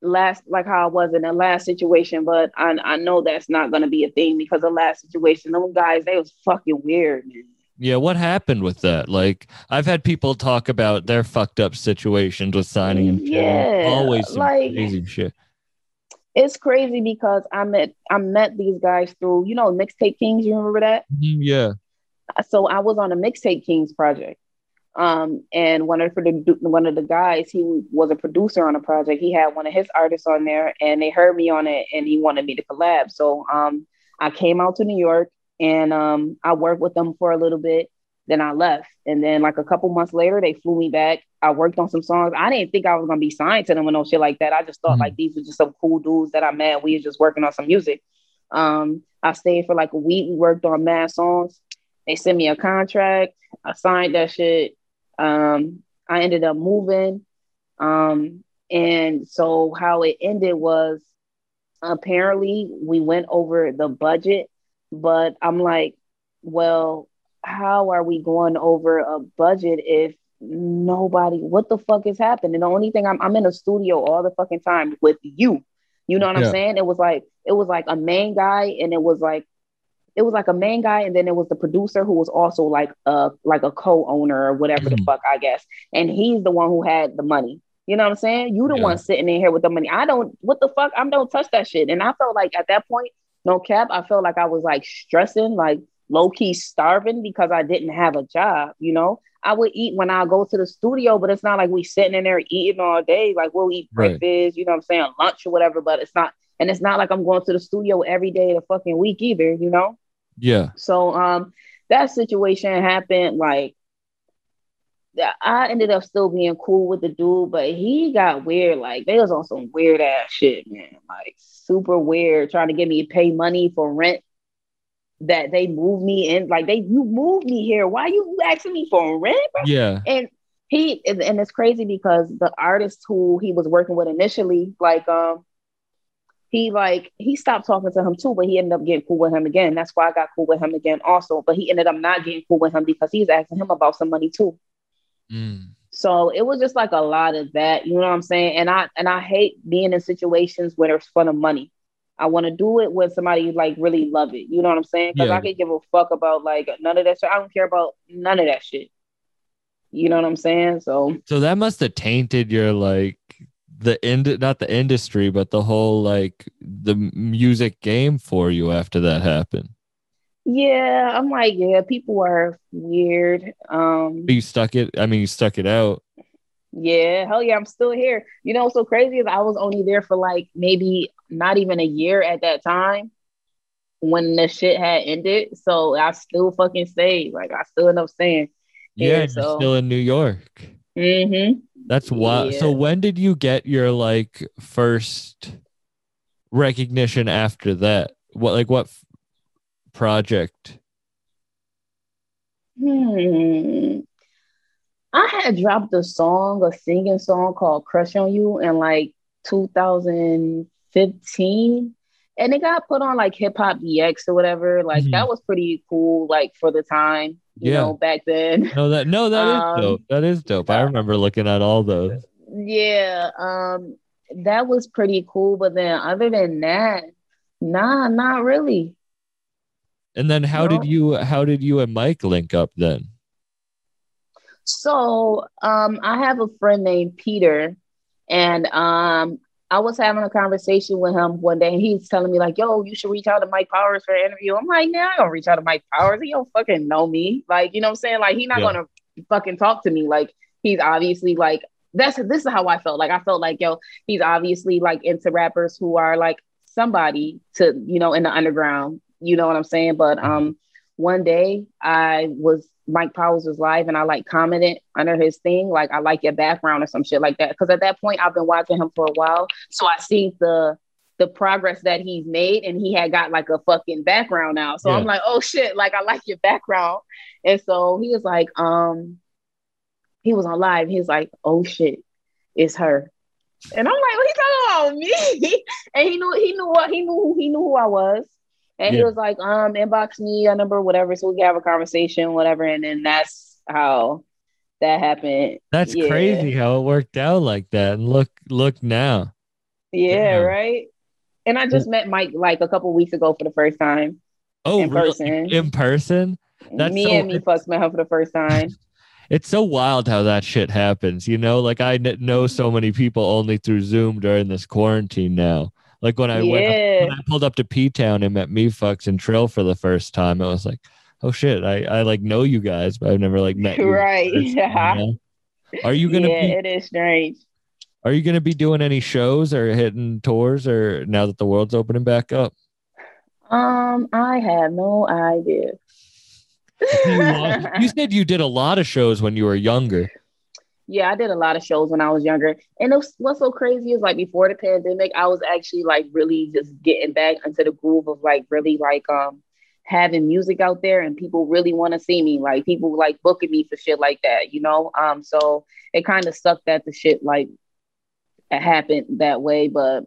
last, like how I was in the last situation, but I know that's not going to be a thing, because the last situation, those guys, they was fucking weird, man. Yeah, what happened with that? Like, I've had people talk about their fucked up situations with signing and always some crazy shit. It's crazy because I met these guys through, you know, Mixtape Kings. You remember that? Yeah. So I was on a Mixtape Kings project, and one of the guys, he was a producer on a project. He had one of his artists on there, and they heard me on it, and he wanted me to collab. So I came out to New York. And I worked with them for a little bit. Then I left. And then like a couple months later, they flew me back. I worked on some songs. I didn't think I was going to be signed to them or no shit like that. I just thought like these were just some cool dudes that I met. We were just working on some music. I stayed for like a week. We worked on mad songs. They sent me a contract. I signed that shit. I ended up moving. And so how it ended was apparently we went over the budget. But I'm like, well, how are we going over a budget if nobody, what the fuck is happening? And the only thing, I'm in the studio all the fucking time with you. You know what I'm saying? It was like a main guy, and it was like a main guy, and then it was the producer who was also like a co-owner or whatever the fuck, I guess. And he's the one who had the money. You know what I'm saying? You the one sitting in here with the money. What the fuck? I don't touch that shit. And I felt like at that point, no cap, I felt like I was like stressing, like low-key starving because I didn't have a job, you know? I would eat when I go to the studio, but it's not like we sitting in there eating all day. Like we'll eat breakfast, you know what I'm saying, lunch or whatever, but it's not like I'm going to the studio every day of the fucking week either, you know? Yeah. So that situation happened, like I ended up still being cool with the dude, but he got weird. Like they was on some weird ass shit, man. Like super weird, trying to get me to pay money for rent that they moved me in. Like you moved me here. Why you asking me for rent, bro? Yeah. And it's crazy because the artist who he was working with initially, like he stopped talking to him too, but he ended up getting cool with him again. That's why I got cool with him again also. But he ended up not getting cool with him because he was asking him about some money too. So it was just like a lot of that, you know what I'm saying? And I hate being in situations where it's for the money. I want to do it with somebody you like really love it, you know what I'm saying? Because I could give a fuck about like none of that shit. I don't care about none of that shit. You know what I'm saying? So that must have tainted your like the end, not the industry, but the whole like the music game for you after that happened. Yeah, I'm like, yeah, people are weird. You stuck it out. Yeah, hell yeah, I'm still here. You know what's so crazy is I was only there for like maybe not even a year at that time when the shit had ended. So I still fucking stayed. Like I still end up staying. Yeah, and you're still in New York. Mm-hmm. That's wild. Yeah. So when did you get your like first recognition after that? What project? I had dropped a singing song called Crush on You in like 2015, and it got put on like Hip Hop DX or whatever. Like that was pretty cool, like for the time, you know, back then. No, that is dope. That is dope. I remember looking at all those. Yeah, that was pretty cool. But then other than that, nah, not really. And then how did you and Mike link up then? So I have a friend named Peter, and I was having a conversation with him one day, and he's telling me like, yo, you should reach out to Mike Powers for an interview. I'm like, nah, I don't reach out to Mike Powers. He don't fucking know me. Like, you know what I'm saying? Like, he's not going to fucking talk to me. Like, he's obviously like, this is how I felt. Like, I felt like, yo, he's obviously like into rappers who are like somebody to, you know, in the underground. You know what I'm saying? But one day Mike Powers was live, and I like commented under his thing. Like, I like your background or some shit like that. Cause at that point I've been watching him for a while. So I see the progress that he's made, and he had got like a fucking background now. So I'm like, oh shit. Like, I like your background. And so he was like, he was on live. He was like, oh shit, it's her. And I'm like, what he talking about me? And he knew who I was. And he was like, inbox me a number, whatever. So we can have a conversation, whatever. And then that's how that happened. That's crazy how it worked out like that. And look now. Yeah, right. And I just met Mike like a couple weeks ago for the first time. Oh, in person. Really? In person? That's me fucked my hoe for the first time. It's so wild how that shit happens, you know? Like, I know so many people only through Zoom during this quarantine now. Like, when I when I pulled up to P-town and met Mefux and Trill for the first time, I was like, oh shit, I like know you guys, but I've never like met you. Right. Yeah. You know? Are you gonna it is strange. Are you gonna be doing any shows or hitting tours or now that the world's opening back up? I have no idea. You said you did a lot of shows when you were younger. Yeah, I did a lot of shows when I was younger. And it was, what's so crazy is like before the pandemic, I was actually like really just getting back into the groove of like really like having music out there and people really want to see me. Like people like booking me for shit like that, you know? So it kind of sucked that the shit like it happened that way, but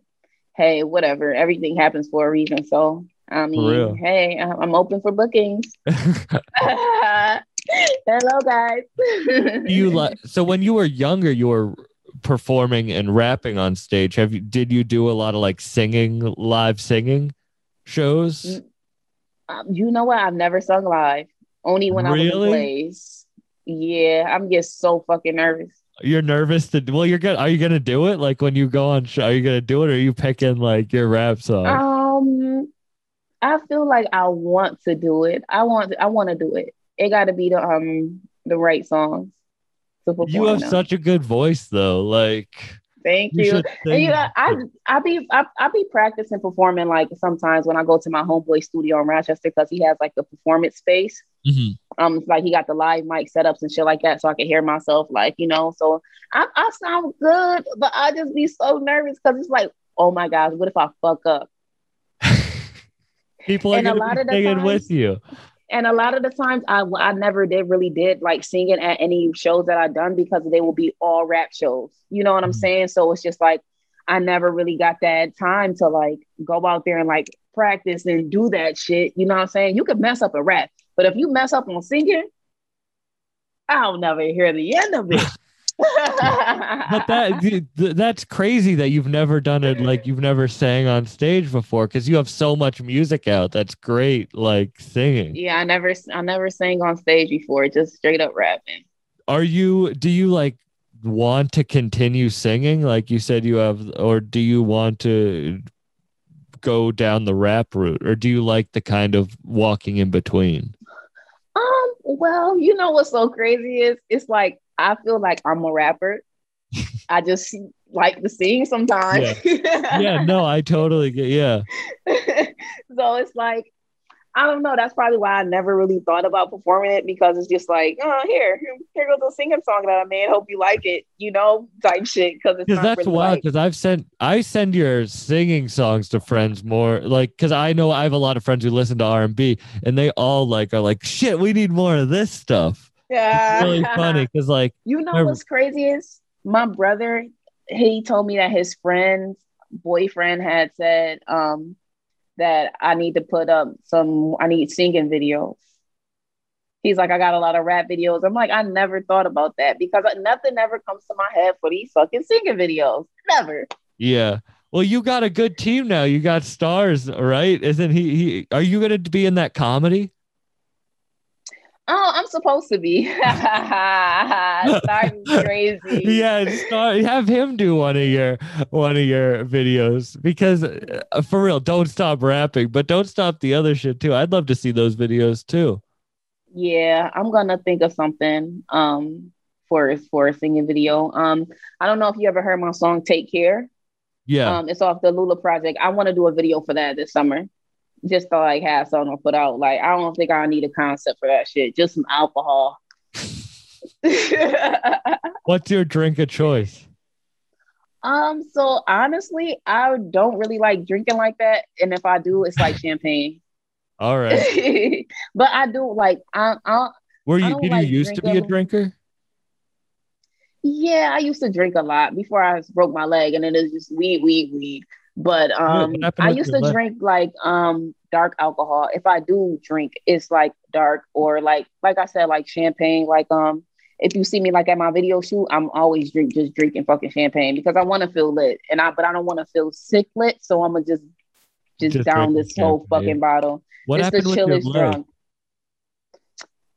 hey, whatever. Everything happens for a reason. So I mean, hey, I'm open for bookings. Hello, guys. So when you were younger, you were performing and rapping on stage. Did you do a lot of like singing, live singing shows? You know what? I've never sung live. Only when I was in plays. Yeah, I'm just so fucking nervous. You're nervous to? Well, you're good. Are you gonna do it? Like when you go on show, are you gonna do it? Or are you picking like your rap song? I feel like I want to do it. I want to do it. It got to be the right songs. You have such a good voice, though. Like, thank you. And, you know, I be practicing performing like sometimes when I go to my homeboy studio in Rochester because he has like the performance space. Mm-hmm. It's like he got the live mic setups and shit like that, so I can hear myself. Like, you know, so I sound good, but I just be so nervous because it's like, oh my gosh, what if I fuck up? People are gonna be singing with you. And a lot of the times I never did like singing at any shows that I've done because they will be all rap shows. You know what I'm saying? So it's just like, I never really got that time to like go out there and like practice and do that shit. You know what I'm saying? You could mess up a rap, but if you mess up on singing, I'll never hear the end of it. But that's crazy that you've never done it. Like you've never sang on stage before because you have so much music out. That's great. Like singing. Yeah, I never sang on stage before. Just straight up rapping. Do you like want to continue singing? Like you said you have, or do you want to go down the rap route, or do you like the kind of walking in between? Well, you know what's so crazy is it's like, I feel like I'm a rapper. I just like to sing sometimes. Yeah. No, I totally get, yeah. So it's like, I don't know. That's probably why I never really thought about performing it because it's just like, oh, here goes a singing song that I made. Hope you like it, you know, type shit. Because that's really wild. Because I send your singing songs to friends more, like because I know I have a lot of friends who listen to R&B, and they all like are like, shit, we need more of this stuff. Yeah, it's really funny because like you know what's crazy is my brother. He told me that his friend's boyfriend had said that I need to put up I need singing videos. He's like, I got a lot of rap videos. I'm like, I never thought about that because nothing ever comes to my head for these fucking singing videos. Never. Yeah. Well, you got a good team now. You got stars, right? Isn't he? Are you going to be in that comedy? Oh, I'm supposed to be. Starting crazy. Yeah, have him do one of your videos because for real, don't stop rapping, but don't stop the other shit too. I'd love to see those videos too. Yeah, I'm gonna think of something for a singing video. I don't know if you ever heard my song "Take Care." Yeah, it's off the Lula project. I want to do a video for that this summer. Just to like have something to put out. Like I don't think I need a concept for that shit. Just some alcohol. What's your drink of choice? So honestly, I don't really like drinking like that. And if I do, it's like champagne. All right. But I do like did you used to be a drinker? Yeah, I used to drink a lot before I broke my leg and then it was just weed. But I used to drink like dark alcohol. If I do drink, it's like dark or like I said, like champagne. Like if you see me like at my video shoot, I'm always drinking fucking champagne because I want to feel lit, but I don't want to feel sick lit. So I'm gonna just down this whole fucking bottle. What happened with your leg?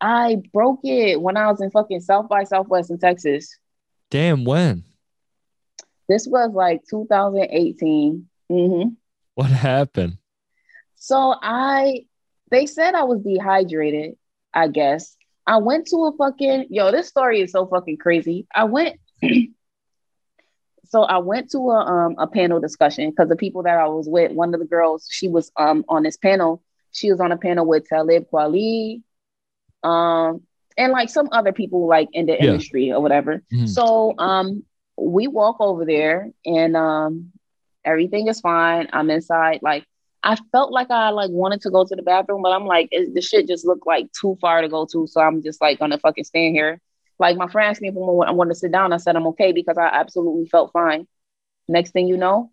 I broke it when I was in fucking South by Southwest in Texas. Damn, when? This was like 2018. Mm-hmm. What happened? So they said I was dehydrated, I guess. I went to a fucking, yo, this story is so fucking crazy. I went to a panel discussion because the people that I was with, one of the girls, she was on this panel. She was on a panel with Talib Kweli, and like some other people like in the industry or whatever. Mm-hmm. So we walk over there and everything is fine. I'm inside. Like I felt like I like wanted to go to the bathroom, but I'm like, the shit just looked like too far to go to. So I'm just like gonna fucking stand here. Like my friend asked me if I wanted to sit down. I said I'm okay because I absolutely felt fine. Next thing you know,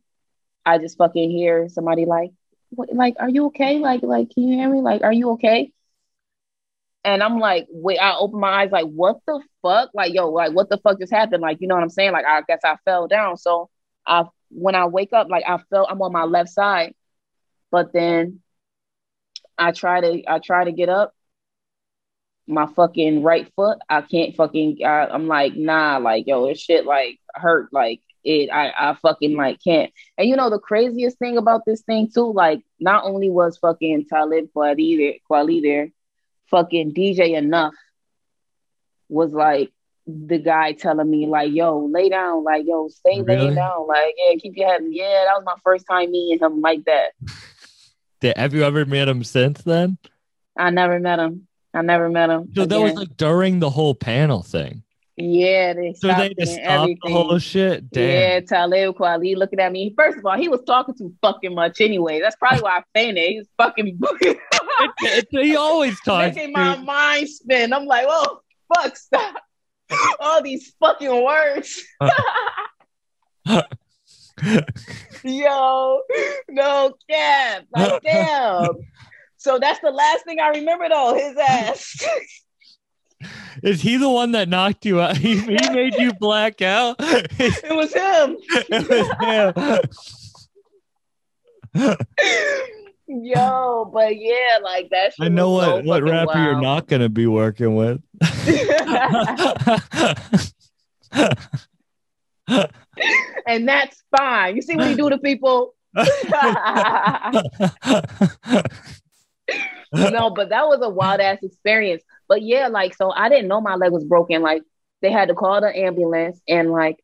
I just fucking hear somebody like, "What? Like, are you okay? Like, can you hear me? Like, are you okay?" And I'm like, wait, I open my eyes, like, what the fuck? Like, yo, like, what the fuck just happened? Like, you know what I'm saying? Like, I guess I fell down. So when I wake up, like, I'm on my left side. But then I try to get up. My fucking right foot, I can't fucking, I'm like, nah, like, yo, this shit, like, hurt. Like, I fucking, like, can't. And, you know, the craziest thing about this thing, too, like, not only was fucking Talib Kweli there, fucking DJ Enough was like the guy telling me like, yo, lay down, like, yo, stay laying down, like, yeah, keep your head. Yeah, that was my first time meeting him like that. Have you ever met him since then? I never met him. So that was like during the whole panel thing. Yeah, they just stopped the whole shit. Damn. Yeah, Talib Kweli looking at me. First of all, he was talking too fucking much anyway. That's probably why I fainted. He was fucking he always talks. Making my mind spin. I'm like, whoa, fuck, stop. All these fucking words. Yo, no cap. Like, damn. So that's the last thing I remember though, his ass. Is he the one that knocked you out? He made you black out? It was him. It was him. Yo, but yeah, like that shit. I know what rapper wild. You're not going to be working with. And that's fine. You see what you do to people? No, but that was a wild ass experience. But yeah, like, so I didn't know my leg was broken. Like they had to call the ambulance and like,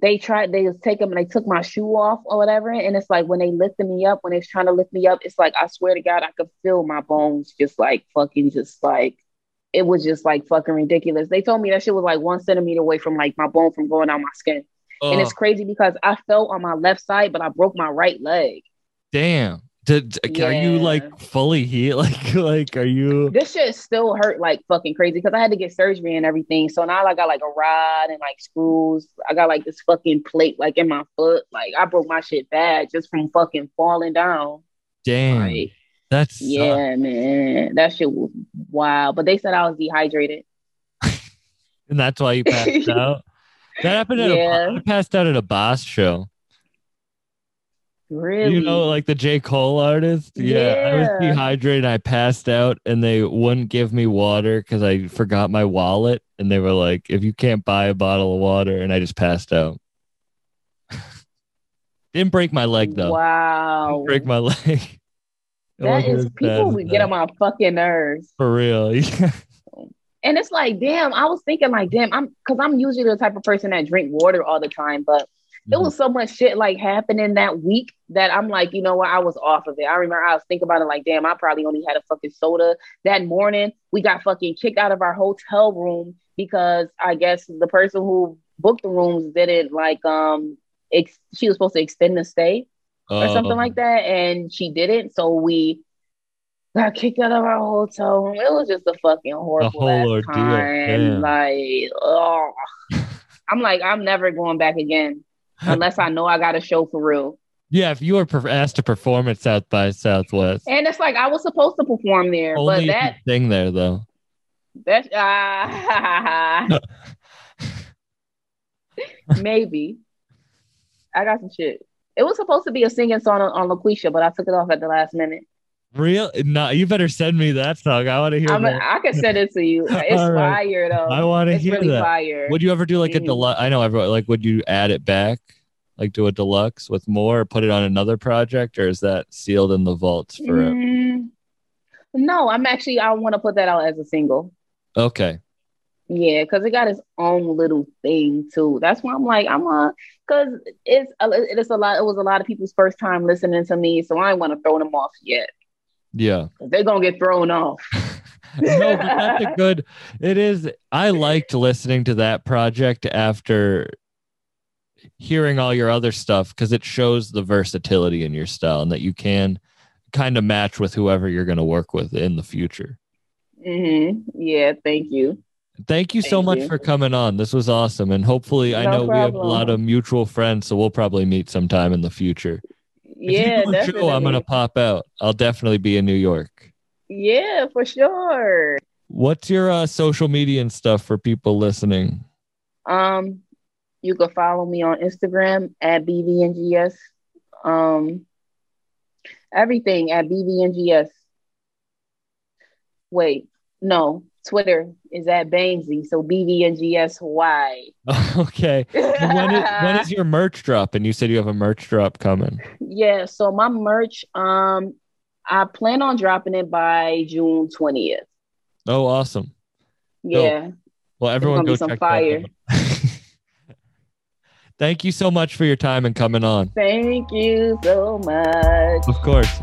they took my shoe off or whatever. And it's like, when they lifted me up, when they was trying to lift me up, it's like, I swear to God, I could feel my bones just like fucking just like, it was just like fucking ridiculous. They told me that shit was like 1 centimeter away from like my bone from going out my skin. And it's crazy because I fell on my left side, but I broke my right leg. Damn. Are you like fully healed? Like, are you? This shit still hurt like fucking crazy because I had to get surgery and everything. So now I got like a rod and like screws. I got like this fucking plate like in my foot. Like I broke my shit bad just from fucking falling down. Damn, like, that's man, that shit was wild. But they said I was dehydrated, and that's why you passed out. That happened at I passed out at a Boss show. Really? You know, like the J. Cole artist? Yeah. I was dehydrated. I passed out and they wouldn't give me water because I forgot my wallet. And they were like, if you can't buy a bottle of water. And I just passed out. Didn't break my leg, though. Wow. Didn't break my leg. That is people who get on my fucking nerves. For real. Yeah. And it's like, damn, I was thinking like, damn, because I'm usually the type of person that drink water all the time. But it was so much shit like happening that week that I'm like, you know what? I was off of it. I remember I was thinking about it like, damn, I probably only had a fucking soda that morning. We got fucking kicked out of our hotel room because I guess the person who booked the rooms didn't like, she was supposed to extend the stay or something like that. And she didn't. So we got kicked out of our hotel room. It was just a fucking horrible time. Like, oh, I'm like, I'm never going back again. Unless I know I got a show for real. Yeah, if you were asked to perform at South by Southwest. And it's like, I was supposed to perform there. Only but that thing there, though. That's, maybe. I got some shit. It was supposed to be a singing song on Laquisha, but I took it off at the last minute. Real? No, you better send me that song. I want to hear that. I can send it to you. It's right. Fire though. I want to hear really that. Fire. Would you ever do like a deluxe? I know everyone. Like, would you add it back? Like, do a deluxe with more, or put it on another project, or is that sealed in the vault forever? No, I want to put that out as a single. Okay. Yeah, because it got its own little thing too. That's why I'm like, because it's a lot. It was a lot of people's first time listening to me, so I ain't want to throw them off yet. Yeah, they're gonna get thrown off. No, but that's a good. It is. I liked listening to that project after hearing all your other stuff, because it shows the versatility in your style and that you can kind of match with whoever you're going to work with in the future. Yeah, thank you. Thank you so much for coming on. This was awesome. And hopefully, we have a lot of mutual friends, so we'll probably meet sometime in the future. Yeah, definitely. I'm going to pop out. I'll definitely be in New York. Yeah, for sure. What's your social media and stuff for people listening? You can follow me on Instagram at BVNGS. Everything at BVNGS. Wait, no. Twitter is at Bangsy, so BVNGSY. Okay. When is your merch drop? And you said you have a merch drop coming. Yeah, so my merch, I plan on dropping it by June 20th. Oh, awesome. Yeah. So, well, everyone go check that out. Thank you so much for your time and coming on. Thank you so much. Of course.